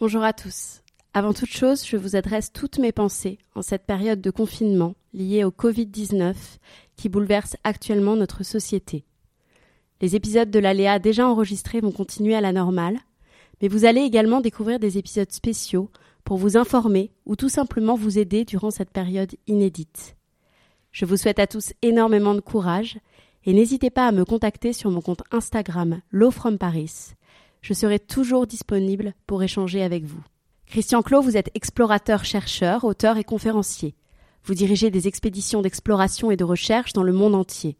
Bonjour à tous. Avant toute chose, je vous adresse toutes mes pensées en cette période de confinement liée au Covid-19 qui bouleverse actuellement notre société. Les épisodes de l'Aléa déjà enregistrés vont continuer à la normale, mais vous allez également découvrir des épisodes spéciaux pour vous informer ou tout simplement vous aider durant cette période inédite. Je vous souhaite à tous énormément de courage et n'hésitez pas à me contacter sur mon compte Instagram lawfromparis. Je serai toujours disponible pour échanger avec vous. Christian Clot, vous êtes explorateur-chercheur, auteur et conférencier. Vous dirigez des expéditions d'exploration et de recherche dans le monde entier.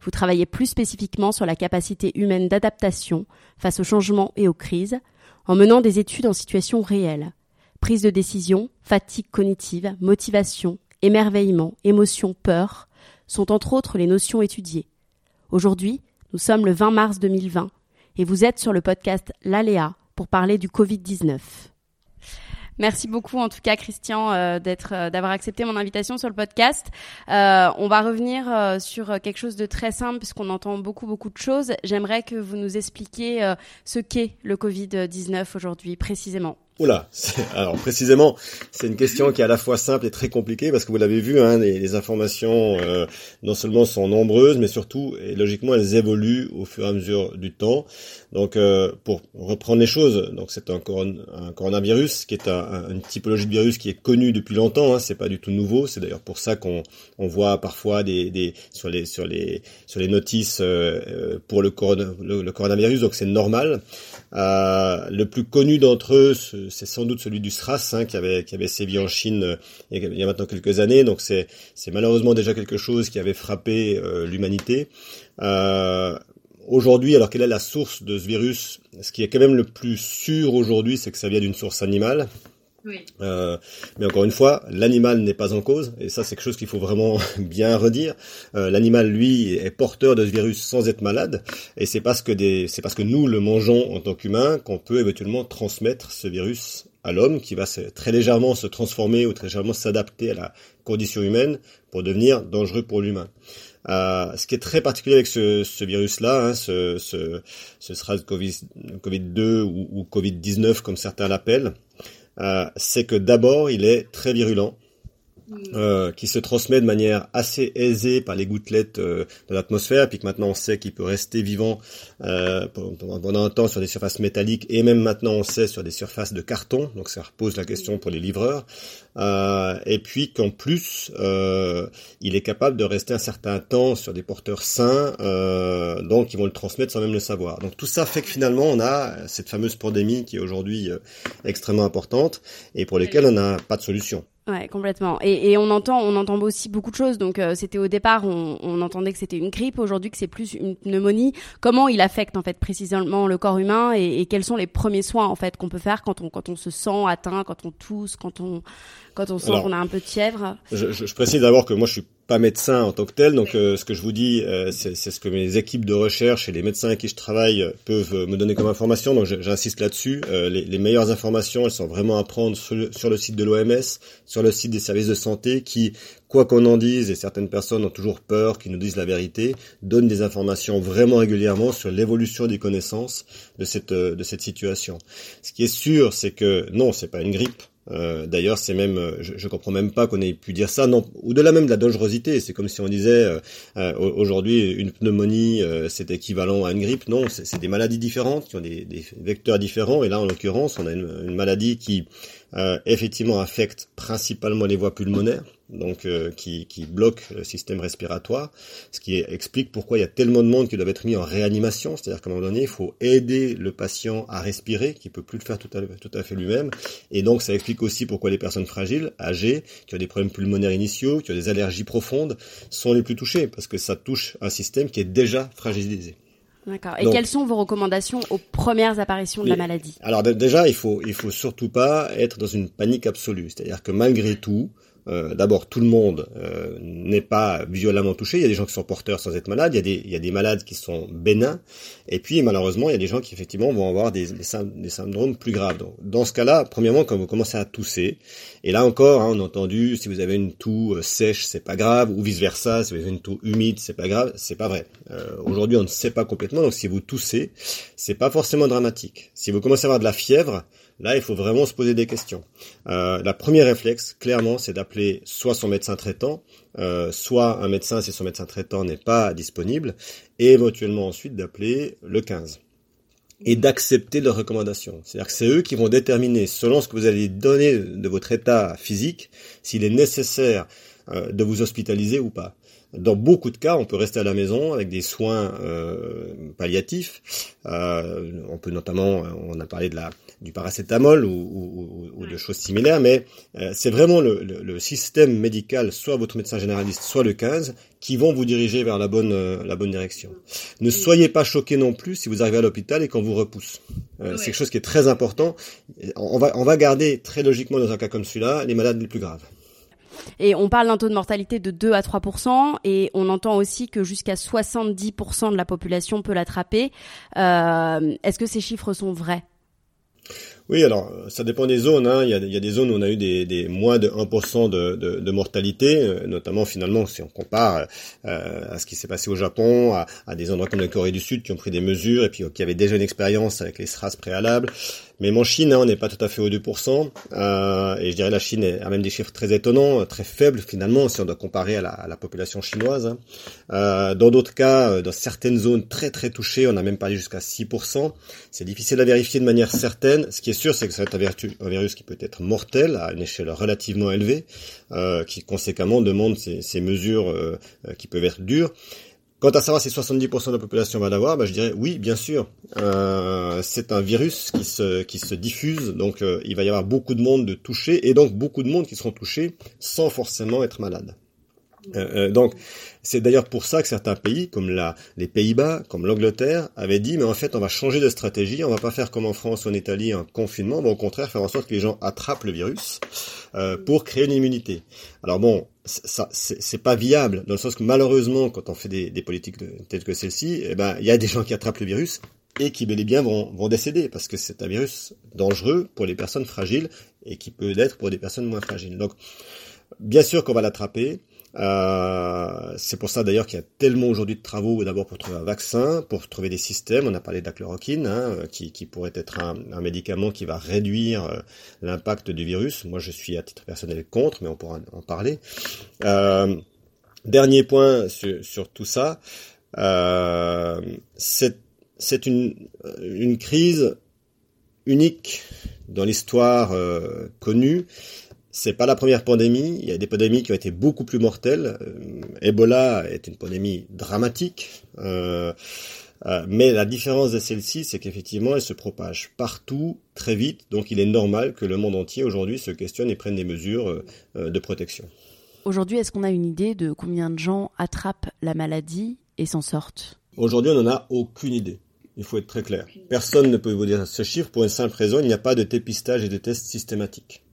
Vous travaillez plus spécifiquement sur la capacité humaine d'adaptation face aux changements et aux crises, en menant des études en situation réelle. Prise de décision, fatigue cognitive, motivation, émerveillement, émotion, peur sont entre autres les notions étudiées. Aujourd'hui, nous sommes le 20 mars 2020. Et vous êtes sur le podcast L'Aléa pour parler du Covid-19. Merci beaucoup en tout cas Christian d'avoir accepté mon invitation sur le podcast. On va revenir sur quelque chose de très simple puisqu'on entend beaucoup de choses. J'aimerais que vous nous expliquiez ce qu'est le Covid-19 aujourd'hui précisément. Oula, alors précisément, c'est une question qui est à la fois simple et très compliquée parce que vous l'avez vu, hein, les informations non seulement sont nombreuses, mais surtout, et logiquement, elles évoluent au fur et à mesure du temps. Donc, pour reprendre les choses, donc c'est un coronavirus qui est une typologie de virus qui est connue depuis longtemps. Hein, c'est pas du tout nouveau. C'est d'ailleurs pour ça qu'on voit parfois sur les notices pour le coronavirus. Donc c'est normal. Le plus connu d'entre eux, c'est sans doute celui du SRAS hein, qui avait sévi en Chine il y a maintenant quelques années. Donc c'est malheureusement déjà quelque chose qui avait frappé l'humanité. Aujourd'hui, alors quelle est la source de ce virus? Ce qui est quand même le plus sûr aujourd'hui, c'est que ça vient d'une source animale. Oui. Mais encore une fois, l'animal n'est pas en cause, et ça c'est quelque chose qu'il faut vraiment bien redire. L'animal, lui, est porteur de ce virus sans être malade, et c'est parce que nous le mangeons en tant qu'humains qu'on peut éventuellement transmettre ce virus à l'homme, qui va très légèrement se transformer ou très légèrement s'adapter à la condition humaine pour devenir dangereux pour l'humain. Ce qui est très particulier avec ce virus-là, hein, ce sera le Covid-2 ou Covid-19 comme certains l'appellent, c'est que d'abord il est très virulent, qui se transmet de manière assez aisée par les gouttelettes de l'atmosphère, puis que maintenant on sait qu'il peut rester vivant pendant un temps sur des surfaces métalliques, et même maintenant on sait sur des surfaces de carton, donc ça repose la question pour les livreurs, et puis qu'en plus il est capable de rester un certain temps sur des porteurs sains, donc ils vont le transmettre sans même le savoir. Donc tout ça fait que finalement on a cette fameuse pandémie qui est aujourd'hui extrêmement importante, et pour laquelle on n'a pas de solution. Ouais, complètement. Et on entend aussi beaucoup de choses. Donc c'était au départ, on entendait que c'était une grippe. Aujourd'hui, que c'est plus une pneumonie. Comment il affecte en fait précisément le corps humain et quels sont les premiers soins en fait qu'on peut faire quand on se sent atteint, quand on tousse, quand on sent qu'on a un peu de fièvre. Je précise d'abord que moi je suis pas médecin en tant que tel, donc ce que je vous dis, c'est ce que mes équipes de recherche et les médecins avec qui je travaille peuvent me donner comme information, donc j'insiste là-dessus. Les meilleures informations, elles sont vraiment à prendre sur le site de l'OMS, sur le site des services de santé qui, quoi qu'on en dise, et certaines personnes ont toujours peur qu'ils nous disent la vérité, donnent des informations vraiment régulièrement sur l'évolution des connaissances de cette situation. Ce qui est sûr, c'est que non, c'est pas une grippe. D'ailleurs, c'est même, je comprends même pas qu'on ait pu dire ça. Non, au-delà même de la dangerosité, c'est comme si on disait aujourd'hui une pneumonie c'est équivalent à une grippe. Non, c'est des maladies différentes qui ont des vecteurs différents. Et là, en l'occurrence, on a une maladie qui effectivement affecte principalement les voies pulmonaires, donc qui bloque le système respiratoire, ce qui explique pourquoi il y a tellement de monde qui doivent être mis en réanimation, c'est-à-dire qu'à un moment donné, il faut aider le patient à respirer, qui peut plus le faire tout à fait lui-même, et donc ça explique aussi pourquoi les personnes fragiles, âgées, qui ont des problèmes pulmonaires initiaux, qui ont des allergies profondes, sont les plus touchées, parce que ça touche un système qui est déjà fragilisé. D'accord. Et donc, quelles sont vos recommandations aux premières apparitions de la maladie ? Alors déjà, il faut surtout pas être dans une panique absolue. C'est-à-dire que malgré tout, d'abord, tout le monde n'est pas violemment touché. Il y a des gens qui sont porteurs sans être malades. Il y a des malades qui sont bénins. Et puis, malheureusement, il y a des gens qui, effectivement, vont avoir des syndromes plus graves. Donc, dans ce cas-là, premièrement, quand vous commencez à tousser, et là encore, on a entendu, si vous avez une toux sèche, c'est pas grave, ou vice-versa, si vous avez une toux humide, c'est pas grave, c'est pas vrai. Aujourd'hui, on ne sait pas complètement. Donc, si vous toussez, c'est pas forcément dramatique. Si vous commencez à avoir de la fièvre, là, il faut vraiment se poser des questions. La première réflexe, clairement, c'est d'appeler soit son médecin traitant, soit un médecin si son médecin traitant n'est pas disponible, et éventuellement ensuite d'appeler le 15. Et d'accepter leurs recommandations. C'est-à-dire que c'est eux qui vont déterminer, selon ce que vous allez donner de votre état physique, s'il est nécessaire de vous hospitaliser ou pas. Dans beaucoup de cas, on peut rester à la maison avec des soins palliatifs. On peut notamment, on a parlé du paracétamol ou de choses similaires, mais c'est vraiment le système médical, soit votre médecin généraliste, soit le 15, qui vont vous diriger vers la bonne direction. Ne soyez pas choqués non plus si vous arrivez à l'hôpital et qu'on vous repousse. C'est quelque chose qui est très important. On va garder très logiquement dans un cas comme celui-là les malades les plus graves. Et on parle d'un taux de mortalité de 2 à 3%, et on entend aussi que jusqu'à 70% de la population peut l'attraper. Est-ce que ces chiffres sont vrais ? Oui, alors ça dépend des zones. Il y a des zones où on a eu des moins de 1% de mortalité, notamment finalement si on compare à ce qui s'est passé au Japon, à des endroits comme la Corée du Sud qui ont pris des mesures et puis qui avaient déjà une expérience avec les SRAS préalables. Même en Chine, on n'est pas tout à fait au 2%. Et je dirais la Chine a même des chiffres très étonnants, très faibles finalement si on doit comparer à la population chinoise. Dans d'autres cas, dans certaines zones très très touchées, on a même parlé jusqu'à 6%. C'est difficile à vérifier de manière certaine. Ce qui est sûr, c'est que c'est un virus qui peut être mortel à une échelle relativement élevée, qui conséquemment demande ces mesures qui peuvent être dures. Quant à savoir si 70% de la population va l'avoir, je dirais oui, bien sûr. C'est un virus qui se diffuse, donc il va y avoir beaucoup de monde de touchés, et donc beaucoup de monde qui seront touchés sans forcément être malades. Donc, c'est d'ailleurs pour ça que certains pays, comme les Pays-Bas, comme l'Angleterre, avaient dit, mais en fait, on va changer de stratégie, on va pas faire comme en France ou en Italie un confinement, mais au contraire, faire en sorte que les gens attrapent le virus, pour créer une immunité. Alors bon, ça, c'est pas viable, dans le sens que malheureusement, quand on fait des politiques telles que celle-ci, il y a des gens qui attrapent le virus, et qui bel et bien vont décéder, parce que c'est un virus dangereux pour les personnes fragiles, et qui peut l'être pour des personnes moins fragiles. Donc, bien sûr qu'on va l'attraper. C'est pour ça d'ailleurs qu'il y a tellement aujourd'hui de travaux, d'abord pour trouver un vaccin, pour trouver des systèmes. On a parlé de la chloroquine, qui pourrait être un médicament qui va réduire l'impact du virus. Moi, je suis à titre personnel contre, mais on pourra en parler. Dernier point sur tout ça, c'est une crise unique dans l'histoire connue. C'est pas la première pandémie. Il y a des pandémies qui ont été beaucoup plus mortelles. Ebola est une pandémie dramatique, mais la différence de celle-ci, c'est qu'effectivement, elle se propage partout très vite. Donc, il est normal que le monde entier aujourd'hui se questionne et prenne des mesures de protection. Aujourd'hui, est-ce qu'on a une idée de combien de gens attrapent la maladie et s'en sortent ? Aujourd'hui, on n'en a aucune idée. Il faut être très clair. Personne ne peut vous dire ce chiffre pour une simple raison. Il n'y a pas de dépistage et de tests systématiques.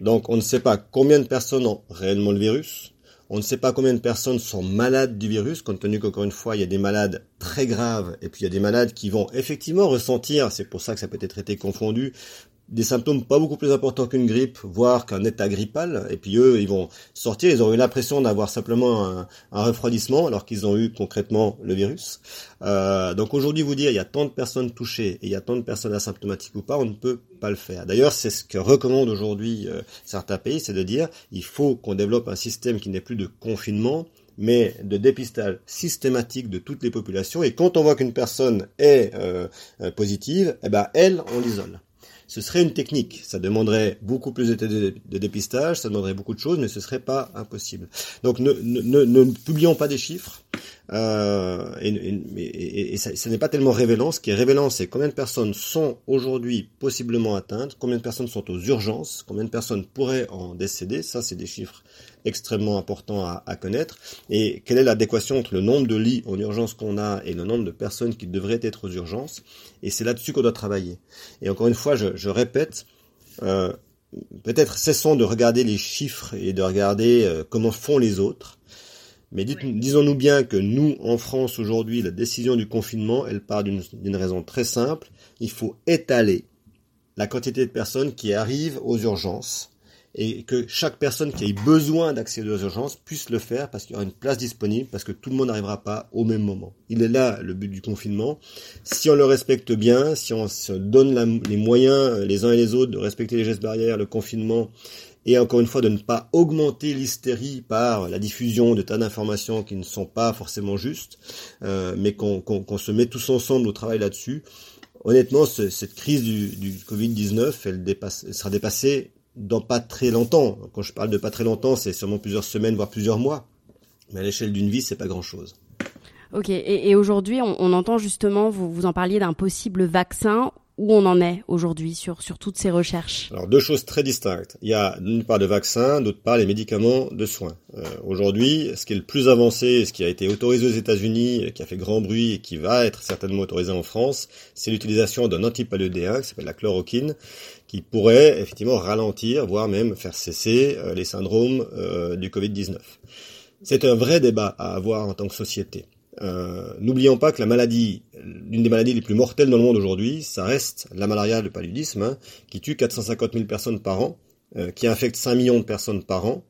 Donc, on ne sait pas combien de personnes ont réellement le virus. On ne sait pas combien de personnes sont malades du virus, compte tenu qu'encore une fois, il y a des malades très graves. Et puis, il y a des malades qui vont effectivement ressentir, c'est pour ça que ça peut être été confondu, des symptômes pas beaucoup plus importants qu'une grippe, voire qu'un état grippal. Et puis, eux, ils vont sortir. Ils ont eu l'impression d'avoir simplement un refroidissement, alors qu'ils ont eu concrètement le virus. Donc, aujourd'hui, vous dire, il y a tant de personnes touchées et il y a tant de personnes asymptomatiques ou pas, on ne peut pas le faire. D'ailleurs, c'est ce que recommandent aujourd'hui certains pays, c'est de dire, il faut qu'on développe un système qui n'est plus de confinement, mais de dépistage systématique de toutes les populations. Et quand on voit qu'une personne est positive, elle, on l'isole. Ce serait une technique, ça demanderait beaucoup plus de dépistage, ça demanderait beaucoup de choses, mais ce serait pas impossible. Donc ne publions pas des chiffres, Et ça n'est pas tellement révélant. Ce qui est révélant, c'est combien de personnes sont aujourd'hui possiblement atteintes, combien de personnes sont aux urgences, combien de personnes pourraient en décéder. Ça, c'est des chiffres extrêmement importants à connaître. Et quelle est l'adéquation entre le nombre de lits en urgence qu'on a et le nombre de personnes qui devraient être aux urgences. Et c'est là-dessus qu'on doit travailler. Et encore une fois, je répète, peut-être cessons de regarder les chiffres et de regarder comment font les autres. Mais disons-nous bien que nous, en France, aujourd'hui, la décision du confinement, elle part d'une raison très simple. Il faut étaler la quantité de personnes qui arrivent aux urgences et que chaque personne qui ait besoin d'accéder aux urgences puisse le faire parce qu'il y aura une place disponible, parce que tout le monde n'arrivera pas au même moment. Il est là le but du confinement. Si on le respecte bien, si on se donne les moyens les uns et les autres de respecter les gestes barrières, le confinement, et encore une fois, de ne pas augmenter l'hystérie par la diffusion de tas d'informations qui ne sont pas forcément justes, mais qu'on se met tous ensemble au travail là-dessus. Honnêtement, cette crise du Covid-19, elle sera dépassée dans pas très longtemps. Quand je parle de pas très longtemps, c'est sûrement plusieurs semaines, voire plusieurs mois. Mais à l'échelle d'une vie, c'est pas grand-chose. Ok. Et aujourd'hui, on entend justement, vous en parliez d'un possible vaccin. Où on en est aujourd'hui sur toutes ces recherches? Alors, deux choses très distinctes. Il y a d'une part le vaccin, d'autre part les médicaments de soins. Aujourd'hui, ce qui est le plus avancé, ce qui a été autorisé aux États-Unis, qui a fait grand bruit et qui va être certainement autorisé en France, c'est l'utilisation d'un antipaludéen qui s'appelle la chloroquine, qui pourrait effectivement ralentir, voire même faire cesser les syndromes du Covid-19. C'est un vrai débat à avoir en tant que société. N'oublions pas que l'une des maladies les plus mortelles dans le monde aujourd'hui, ça reste la malaria, le paludisme, qui tue 450 000 personnes par an, qui infecte 5 millions de personnes par an.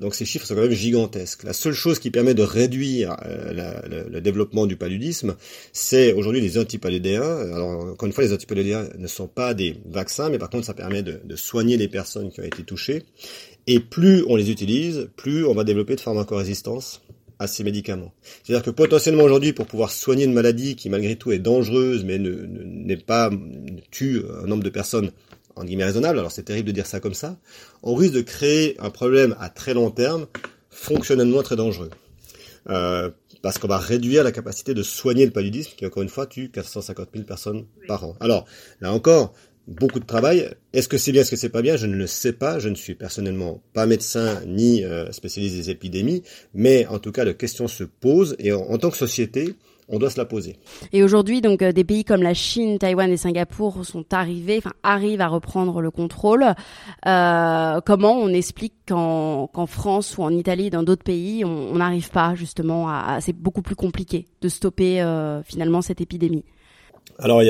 Donc ces chiffres sont quand même gigantesques. La seule chose qui permet de réduire le développement du paludisme, c'est aujourd'hui les antipaludéens. Alors encore une fois, les antipaludéens ne sont pas des vaccins, mais par contre ça permet de soigner les personnes qui ont été touchées. Et plus on les utilise, plus on va développer de pharmacorésistance à ces médicaments. C'est-à-dire que potentiellement aujourd'hui, pour pouvoir soigner une maladie qui malgré tout est dangereuse, mais tue un nombre de personnes en guillemets raisonnables, alors c'est terrible de dire ça comme ça, on risque de créer un problème à très long terme, fonctionnellement très dangereux. Parce qu'on va réduire la capacité de soigner le paludisme, qui encore une fois tue 450 000 personnes par an. Alors, là encore, beaucoup de travail. Est-ce que c'est bien, est-ce que c'est pas bien? Je ne le sais pas. Je ne suis personnellement pas médecin ni spécialiste des épidémies. Mais en tout cas, la question se pose et en tant que société, on doit se la poser. Et aujourd'hui, donc, des pays comme la Chine, Taïwan et Singapour arrivent à reprendre le contrôle. Comment on explique qu'en France ou en Italie et dans d'autres pays, on n'arrive pas justement c'est beaucoup plus compliqué de stopper finalement cette épidémie? Alors,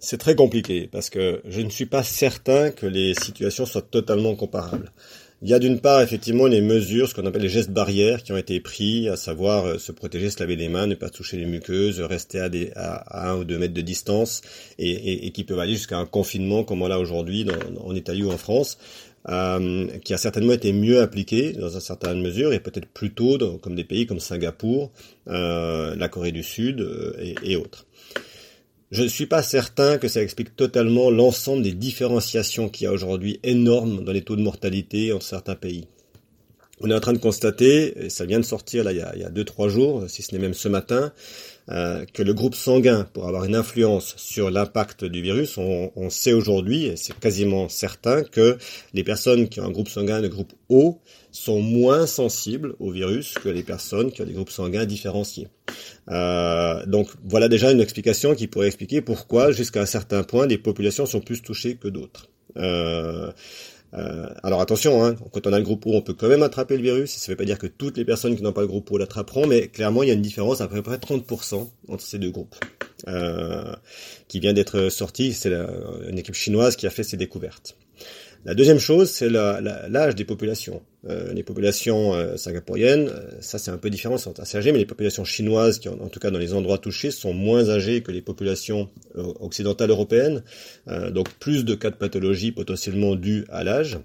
c'est très compliqué parce que je ne suis pas certain que les situations soient totalement comparables. Il y a d'une part effectivement les mesures, ce qu'on appelle les gestes barrières qui ont été pris, à savoir se protéger, se laver les mains, ne pas toucher les muqueuses, rester à 1 ou 2 mètres de distance et qui peuvent aller jusqu'à un confinement comme on l'a aujourd'hui en Italie ou en France. Qui a certainement été mieux appliqué dans une certaine mesure et peut-être plus tôt comme des pays comme Singapour, la Corée du Sud et autres. Je ne suis pas certain que ça explique totalement l'ensemble des différenciations qu'il y a aujourd'hui énormes dans les taux de mortalité entre certains pays. On est en train de constater, et ça vient de sortir là il y a 2-3 jours, si ce n'est même ce matin, que le groupe sanguin, pour avoir une influence sur l'impact du virus, on sait aujourd'hui, et c'est quasiment certain, que les personnes qui ont un groupe sanguin de groupe O sont moins sensibles au virus que les personnes qui ont des groupes sanguins différenciés. Donc voilà déjà une explication qui pourrait expliquer pourquoi, jusqu'à un certain point, des populations sont plus touchées que d'autres. Alors attention, quand on a le groupe O, on peut quand même attraper le virus. Ça ne veut pas dire que toutes les personnes qui n'ont pas le groupe O l'attraperont, mais clairement, il y a une différence à peu près 30% entre ces deux groupes qui vient d'être sortie. C'est une équipe chinoise qui a fait ces découvertes. La deuxième chose, c'est l'âge des populations. Les populations singapouriennes, ça c'est un peu différent, sont assez âgées, mais les populations chinoises, qui en tout cas dans les endroits touchés, sont moins âgées que les populations occidentales européennes. Donc plus de cas de pathologie potentiellement dues à l'âge.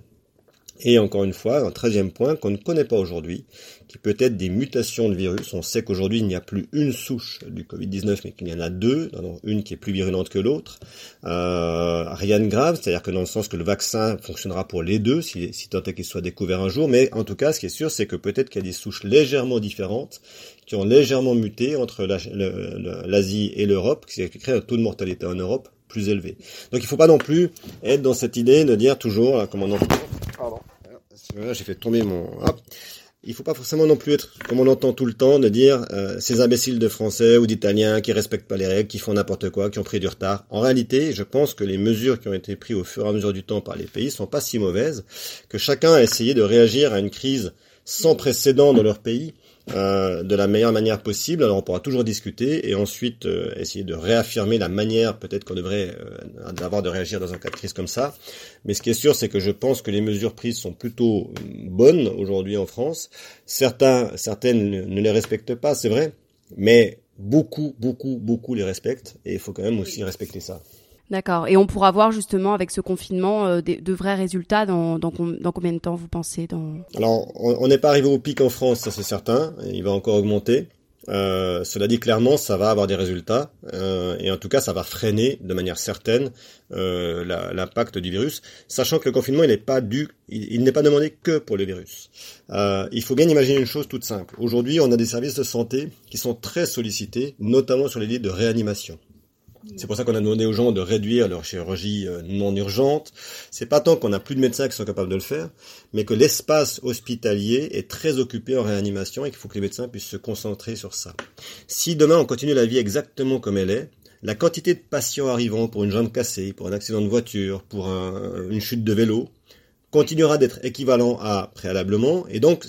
Et encore une fois, un 13e point qu'on ne connaît pas aujourd'hui, qui peut être des mutations de virus. On sait qu'aujourd'hui, il n'y a plus une souche du Covid-19, mais qu'il y en a deux, une qui est plus virulente que l'autre. Rien de grave, c'est-à-dire que dans le sens que le vaccin fonctionnera pour les deux, si tant est qu'il soit découvert un jour. Mais en tout cas, ce qui est sûr, c'est que peut-être qu'il y a des souches légèrement différentes, qui ont légèrement muté entre l'Asie et l'Europe, ce qui crée un taux de mortalité en Europe plus élevé. Donc il ne faut pas non plus être dans cette idée de dire toujours, là, comme on entend... Pardon. Là, j'ai fait tomber mon... Hop. Il ne faut pas forcément non plus être, comme on l'entend tout le temps, de dire ces imbéciles de Français ou d'Italiens qui respectent pas les règles, qui font n'importe quoi, qui ont pris du retard. En réalité, je pense que les mesures qui ont été prises au fur et à mesure du temps par les pays sont pas si mauvaises, que chacun a essayé de réagir à une crise sans précédent dans leur pays de la meilleure manière possible. Alors on pourra toujours discuter et ensuite essayer de réaffirmer la manière peut-être qu'on devrait avoir de réagir dans un cas de crise comme ça. Mais ce qui est sûr, c'est que je pense que les mesures prises sont plutôt bonnes aujourd'hui en France. Certaines ne les respectent pas, c'est vrai, mais beaucoup les respectent et il faut quand même aussi respecter ça. D'accord. Et on pourra voir justement avec ce confinement de vrais résultats dans combien de temps vous pensez Alors, on n'est pas arrivé au pic en France, ça c'est certain. Il va encore augmenter. Cela dit, clairement, ça va avoir des résultats. Et en tout cas, ça va freiner de manière certaine l'impact du virus. Sachant que le confinement, il n'est pas demandé que pour le virus. Il faut bien imaginer une chose toute simple. Aujourd'hui, on a des services de santé qui sont très sollicités, notamment sur les lits de réanimation. C'est pour ça qu'on a demandé aux gens de réduire leur chirurgie non urgente. C'est pas tant qu'on n'a plus de médecins qui sont capables de le faire, mais que l'espace hospitalier est très occupé en réanimation et qu'il faut que les médecins puissent se concentrer sur ça. Si demain on continue la vie exactement comme elle est, la quantité de patients arrivant pour une jambe cassée, pour un accident de voiture, pour une chute de vélo, continuera d'être équivalent à préalablement, et donc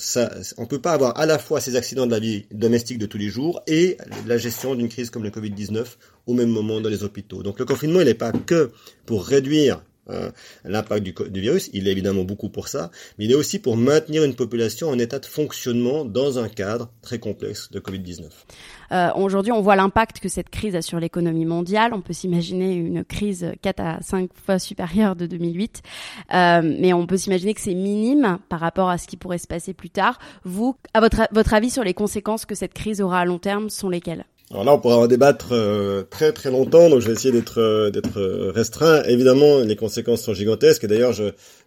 on peut pas avoir à la fois ces accidents de la vie domestique de tous les jours et la gestion d'une crise comme le Covid-19 au même moment dans les hôpitaux. Donc le confinement, il n'est pas que pour réduire l'impact du virus, il est évidemment beaucoup pour ça, mais il est aussi pour maintenir une population en état de fonctionnement dans un cadre très complexe de Covid-19. Aujourd'hui, on voit l'impact que cette crise a sur l'économie mondiale. On peut s'imaginer une crise 4 à 5 fois supérieure de 2008. Mais on peut s'imaginer que c'est minime par rapport à ce qui pourrait se passer plus tard. Vous, à votre avis sur les conséquences que cette crise aura à long terme sont lesquelles ? Alors là, on pourra en débattre très très longtemps, donc je vais essayer d'être restreint. Évidemment, les conséquences sont gigantesques, et d'ailleurs,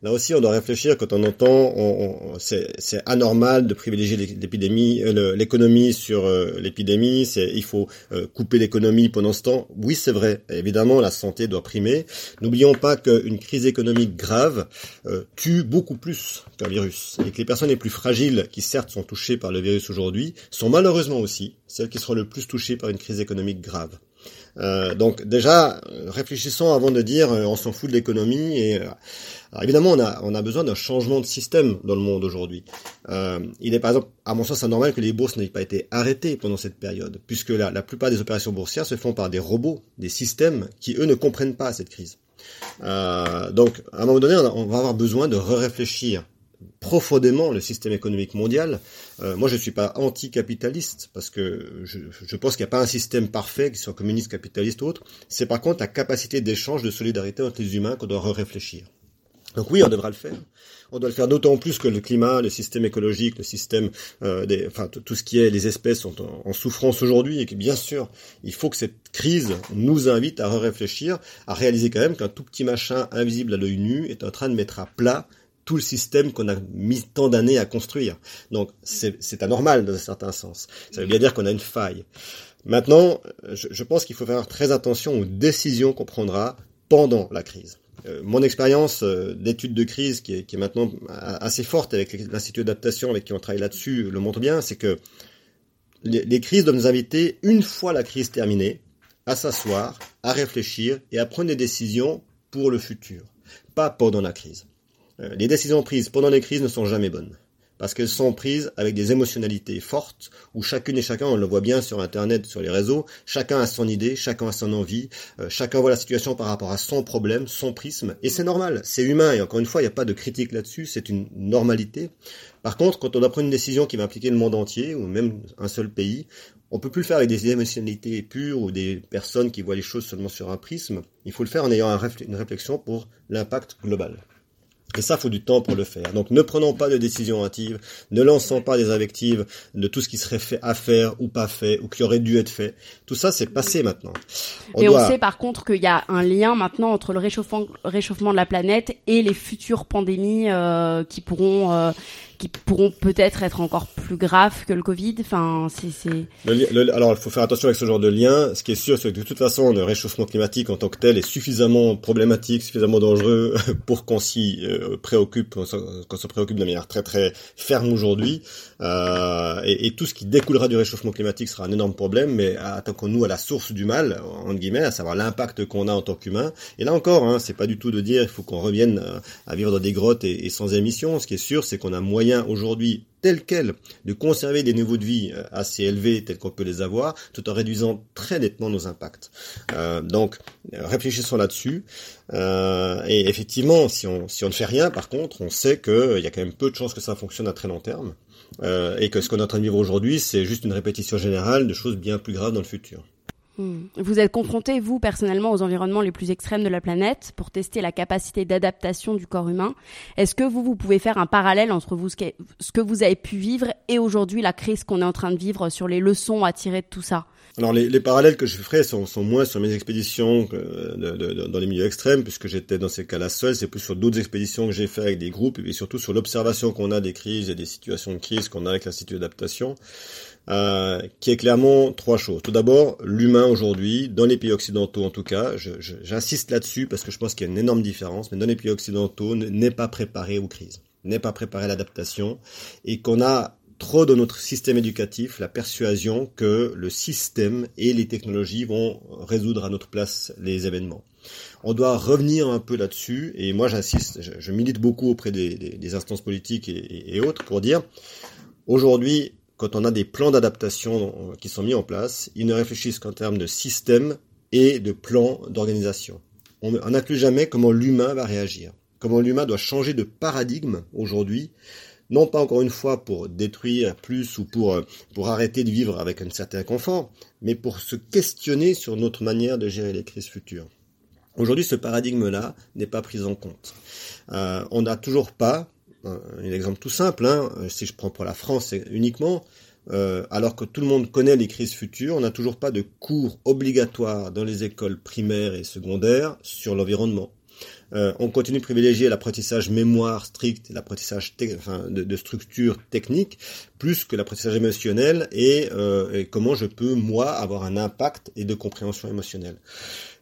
là aussi, on doit réfléchir. Quand on entend, c'est anormal de privilégier l'économie sur l'épidémie. Il faut couper l'économie pendant ce temps. Oui, c'est vrai. Évidemment, la santé doit primer. N'oublions pas qu'une crise économique grave tue beaucoup plus qu'un virus, et que les personnes les plus fragiles, qui certes sont touchées par le virus aujourd'hui, sont malheureusement aussi celles qui seront le plus touchées par une crise économique grave. Donc déjà, réfléchissons avant de dire on s'en fout de l'économie. Et alors évidemment, on a besoin d'un changement de système dans le monde aujourd'hui. Il est par exemple, à mon sens, anormal que les bourses n'aient pas été arrêtées pendant cette période, puisque la plupart des opérations boursières se font par des robots, des systèmes qui, eux, ne comprennent pas cette crise. Donc, à un moment donné, on va avoir besoin de réfléchir profondément le système économique mondial. Moi, je ne suis pas anticapitaliste, parce que je pense qu'il n'y a pas un système parfait, qu'il soit communiste, capitaliste ou autre. C'est par contre la capacité d'échange, de solidarité entre les humains qu'on doit réfléchir. Donc oui, on devra le faire. On doit le faire d'autant plus que le climat, le système écologique, le système, tout ce qui est les espèces sont en souffrance aujourd'hui, et que bien sûr, il faut que cette crise nous invite à réfléchir, à réaliser quand même qu'un tout petit machin invisible à l'œil nu est en train de mettre à plat tout le système qu'on a mis tant d'années à construire. Donc, c'est anormal dans un certain sens. Ça veut bien dire qu'on a une faille. Maintenant, je pense qu'il faut faire très attention aux décisions qu'on prendra pendant la crise. Mon expérience d'étude de crise, qui est maintenant assez forte avec l'Institut d'adaptation avec qui on travaille là-dessus, le montre bien, c'est que les crises doivent nous inviter, une fois la crise terminée, à s'asseoir, à réfléchir et à prendre des décisions pour le futur, pas pendant la crise. Les décisions prises pendant les crises ne sont jamais bonnes, parce qu'elles sont prises avec des émotionnalités fortes, où chacune et chacun, on le voit bien sur Internet, sur les réseaux, chacun a son idée, chacun a son envie, chacun voit la situation par rapport à son problème, son prisme, et c'est normal, c'est humain, et encore une fois, il n'y a pas de critique là-dessus, c'est une normalité. Par contre, quand on doit prendre une décision qui va impliquer le monde entier, ou même un seul pays, on peut plus le faire avec des émotionnalités pures ou des personnes qui voient les choses seulement sur un prisme, il faut le faire en ayant une réflexion pour l'impact global. Et ça, il faut du temps pour le faire. Donc, ne prenons pas de décisions hâtives, ne lançons pas des invectives de tout ce qui serait fait à faire ou pas fait, ou qui aurait dû être fait. Tout ça, c'est passé maintenant. On sait par contre qu'il y a un lien maintenant entre le réchauffement de la planète et les futures pandémies qui pourront peut-être être encore plus graves que le Covid. Enfin, Alors, il faut faire attention avec ce genre de lien. Ce qui est sûr, c'est que de toute façon, le réchauffement climatique en tant que tel est suffisamment problématique, suffisamment dangereux pour qu'on s'y préoccupe, qu'on se préoccupe de manière très très ferme aujourd'hui. Et tout ce qui découlera du réchauffement climatique sera un énorme problème. Mais attaquons-nous à la source du mal, entre guillemets, à savoir l'impact qu'on a en tant qu'humain. Et là encore, c'est pas du tout de dire il faut qu'on revienne à vivre dans des grottes et sans émissions. Ce qui est sûr, c'est qu'on a moyen aujourd'hui tel quel de conserver des niveaux de vie assez élevés tels qu'on peut les avoir, tout en réduisant très nettement nos impacts. Donc réfléchissons là-dessus. Et effectivement, si on ne fait rien, par contre, on sait qu'il y a quand même peu de chances que ça fonctionne à très long terme, et que ce qu'on est en train de vivre aujourd'hui, c'est juste une répétition générale de choses bien plus graves dans le futur. Vous êtes confronté, vous, personnellement, aux environnements les plus extrêmes de la planète pour tester la capacité d'adaptation du corps humain. Est-ce que vous pouvez faire un parallèle entre ce que vous avez pu vivre et aujourd'hui la crise qu'on est en train de vivre, sur les leçons à tirer de tout ça ? Alors les parallèles que je ferai sont moins sur mes expéditions dans les milieux extrêmes, puisque j'étais dans ces cas-là seul. C'est plus sur d'autres expéditions que j'ai fait avec des groupes, et surtout sur l'observation qu'on a des crises et des situations de crise qu'on a avec l'Institut d'adaptation, qui est clairement trois choses. Tout d'abord, l'humain aujourd'hui, dans les pays occidentaux en tout cas, j'insiste là-dessus parce que je pense qu'il y a une énorme différence, mais dans les pays occidentaux, n'est pas préparé aux crises, n'est pas préparé à l'adaptation, et qu'on a trop dans notre système éducatif la persuasion que le système et les technologies vont résoudre à notre place les événements. On doit revenir un peu là-dessus, et moi j'insiste, je milite beaucoup auprès des instances politiques et autres pour dire, aujourd'hui, quand on a des plans d'adaptation qui sont mis en place, ils ne réfléchissent qu'en termes de système et de plan d'organisation. On n'inclut jamais comment l'humain va réagir, comment l'humain doit changer de paradigme aujourd'hui. Non pas encore une fois pour détruire plus ou pour arrêter de vivre avec un certain confort, mais pour se questionner sur notre manière de gérer les crises futures. Aujourd'hui, ce paradigme-là n'est pas pris en compte. On n'a toujours pas, un exemple tout simple, si je prends pour la France uniquement, alors que tout le monde connaît les crises futures, on n'a toujours pas de cours obligatoires dans les écoles primaires et secondaires sur l'environnement. On continue de privilégier l'apprentissage mémoire strict, l'apprentissage de structure technique, plus que l'apprentissage émotionnel et comment je peux, moi, avoir un impact et de compréhension émotionnelle.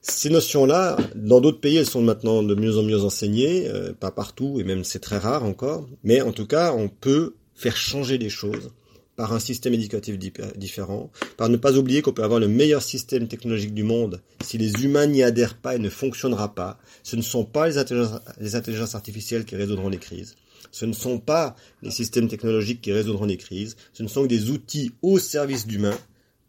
Ces notions-là, dans d'autres pays, elles sont maintenant de mieux en mieux enseignées, pas partout, et même c'est très rare encore, mais en tout cas, on peut faire changer les choses par un système éducatif différent, par ne pas oublier qu'on peut avoir le meilleur système technologique du monde. Si les humains n'y adhèrent pas, il ne fonctionnera pas. Ce ne sont pas les intelligences artificielles qui résoudront les crises. Ce ne sont pas les systèmes technologiques qui résoudront les crises. Ce ne sont que des outils au service d'humains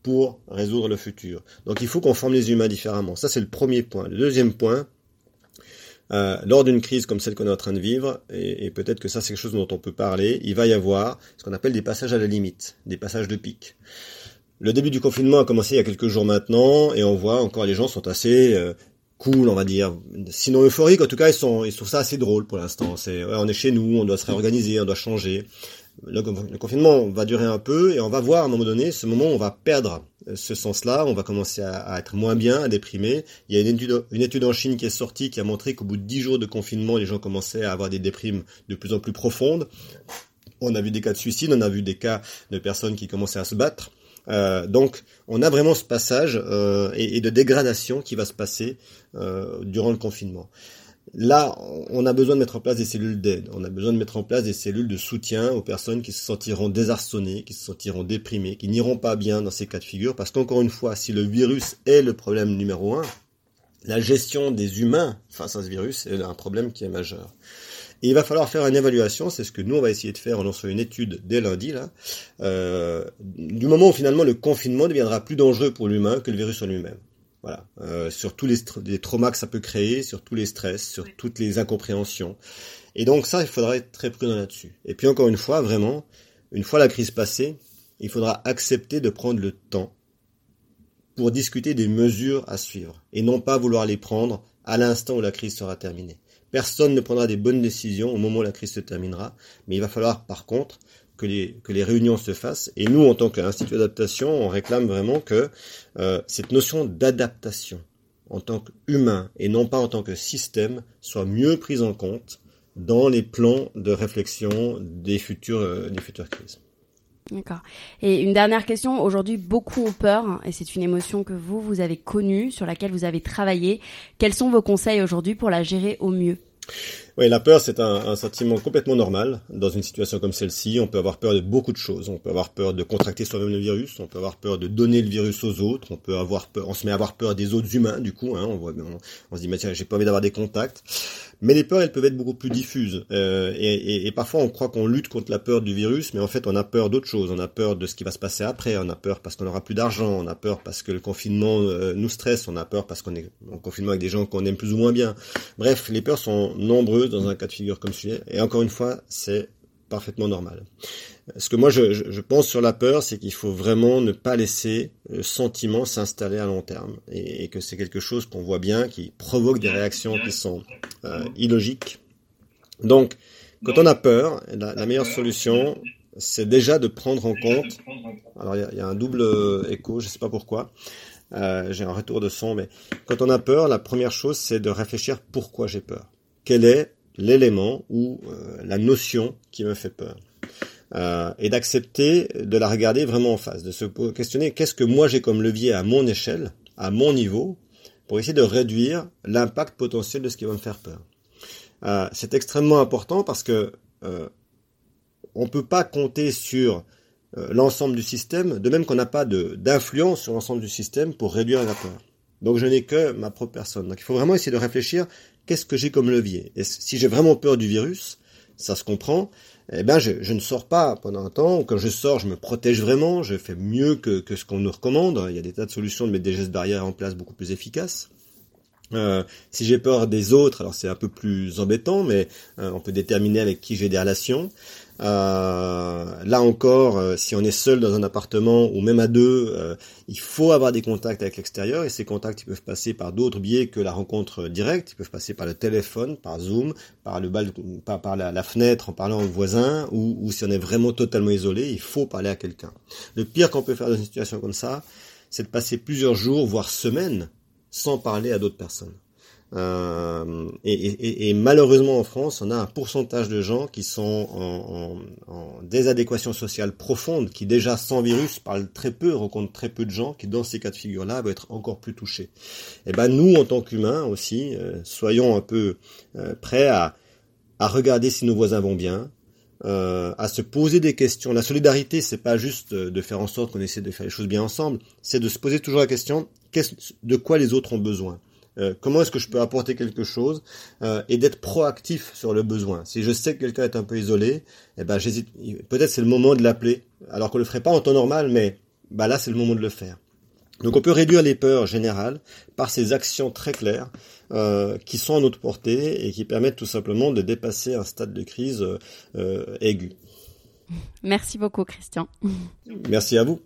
pour résoudre le futur. Donc il faut qu'on forme les humains différemment. Ça, c'est le premier point. Le deuxième point, lors d'une crise comme celle qu'on est en train de vivre, et peut-être que ça c'est quelque chose dont on peut parler, il va y avoir ce qu'on appelle des passages à la limite, des passages de pic. Le début du confinement a commencé il y a quelques jours maintenant, et on voit encore les gens sont assez cool, on va dire, sinon euphoriques, en tout cas ils trouvent ça assez drôle pour l'instant. On est chez nous, on doit se réorganiser, on doit changer. Le confinement va durer un peu et on va voir à un moment donné, ce moment où on va perdre ce sens-là, on va commencer à être moins bien, à déprimer. Il y a une étude en Chine qui est sortie qui a montré qu'au bout de 10 jours de confinement, les gens commençaient à avoir des déprimes de plus en plus profondes. On a vu des cas de suicide, on a vu des cas de personnes qui commençaient à se battre. Donc on a vraiment ce passage et de dégradation qui va se passer durant le confinement. Là, on a besoin de mettre en place des cellules d'aide, on a besoin de mettre en place des cellules de soutien aux personnes qui se sentiront désarçonnées, qui se sentiront déprimées, qui n'iront pas bien dans ces cas de figure, parce qu'encore une fois, si le virus est le problème numéro 1, la gestion des humains face à ce virus est un problème qui est majeur. Et il va falloir faire une évaluation, c'est ce que nous on va essayer de faire en lançant une étude dès lundi, là, du moment où finalement le confinement deviendra plus dangereux pour l'humain que le virus en lui-même. Voilà, sur tous les traumas que ça peut créer, sur tous les stress, sur toutes les incompréhensions. Et donc ça, il faudra être très prudent là-dessus. Et puis encore une fois, vraiment, une fois la crise passée, il faudra accepter de prendre le temps pour discuter des mesures à suivre et non pas vouloir les prendre à l'instant où la crise sera terminée. Personne ne prendra des bonnes décisions au moment où la crise se terminera, mais il va falloir par contre que les réunions se fassent. Et nous, en tant qu'Institut d'adaptation, on réclame vraiment que cette notion d'adaptation en tant qu'humain et non pas en tant que système soit mieux prise en compte dans les plans de réflexion des futures crises. D'accord. Et une dernière question. Aujourd'hui, beaucoup ont peur, et c'est une émotion que vous avez connue, sur laquelle vous avez travaillé. Quels sont vos conseils aujourd'hui pour la gérer au mieux ? Oui, la peur, c'est un sentiment complètement normal. Dans une situation comme celle-ci, on peut avoir peur de beaucoup de choses. On peut avoir peur de contracter soi-même le virus, on peut avoir peur de donner le virus aux autres, on peut avoir peur, on se met à avoir peur des autres humains, du coup, hein, on se dit, mais tiens, j'ai pas envie d'avoir des contacts. Mais les peurs, elles peuvent être beaucoup plus diffuses. Et parfois, on croit qu'on lutte contre la peur du virus, mais en fait, on a peur d'autres choses. On a peur de ce qui va se passer après. On a peur parce qu'on n'aura plus d'argent. On a peur parce que le confinement nous stresse. On a peur parce qu'on est en confinement avec des gens qu'on aime plus ou moins bien. Bref, les peurs sont nombreuses dans un cas de figure comme celui-là. Et encore une fois, c'est parfaitement normal. Ce que moi, je pense sur la peur, c'est qu'il faut vraiment ne pas laisser le sentiment s'installer à long terme. Et que c'est quelque chose qu'on voit bien, qui provoque des réactions qui sont illogiques. Donc, quand on a peur, la meilleure solution, c'est déjà de prendre en compte... Alors, il y a un double écho, je ne sais pas pourquoi. J'ai un retour de son, mais quand on a peur, la première chose, c'est de réfléchir pourquoi j'ai peur. Quel est l'élément ou la notion qui me fait peur, et d'accepter de la regarder vraiment en face, de se questionner qu'est-ce que moi j'ai comme levier à mon échelle, à mon niveau, pour essayer de réduire l'impact potentiel de ce qui va me faire peur. C'est extrêmement important parce que on peut pas compter sur l'ensemble du système, de même qu'on n'a pas d'influence sur l'ensemble du système pour réduire la peur. Donc je n'ai que ma propre personne. Donc il faut vraiment essayer de réfléchir qu'est-ce que j'ai comme levier. Et si j'ai vraiment peur du virus, ça se comprend, eh ben je ne sors pas pendant un temps. Quand je sors, je me protège vraiment, je fais mieux que ce qu'on nous recommande. Il y a des tas de solutions de mettre des gestes barrières en place beaucoup plus efficaces. Si j'ai peur des autres, alors c'est un peu plus embêtant, mais on peut déterminer avec qui j'ai des relations. Là encore, si on est seul dans un appartement ou même à deux, il faut avoir des contacts avec l'extérieur, et ces contacts ils peuvent passer par d'autres biais que la rencontre directe. Ils peuvent passer par le téléphone, par Zoom, par la fenêtre en parlant aux voisins, ou si on est vraiment totalement isolé, il faut parler à quelqu'un. Le pire qu'on peut faire dans une situation comme ça, c'est de passer plusieurs jours, voire semaines, sans parler à d'autres personnes. Et malheureusement en France, on a un pourcentage de gens qui sont en désadéquation sociale profonde, qui déjà sans virus parlent très peu, rencontrent très peu de gens, qui dans ces cas de figure-là vont être encore plus touchés. Et ben nous, en tant qu'humains aussi, soyons un peu prêts à regarder si nos voisins vont bien, à se poser des questions. La solidarité, c'est pas juste de faire en sorte qu'on essaie de faire les choses bien ensemble, c'est de se poser toujours la question de quoi les autres ont besoin. Comment est-ce que je peux apporter quelque chose, et d'être proactif sur le besoin. Si je sais que quelqu'un est un peu isolé, eh ben j'hésite. Peut-être c'est le moment de l'appeler, alors qu'on le ferait pas en temps normal, mais bah là c'est le moment de le faire. Donc on peut réduire les peurs générales par ces actions très claires qui sont à notre portée et qui permettent tout simplement de dépasser un stade de crise aiguë. Merci beaucoup, Christian. Merci à vous.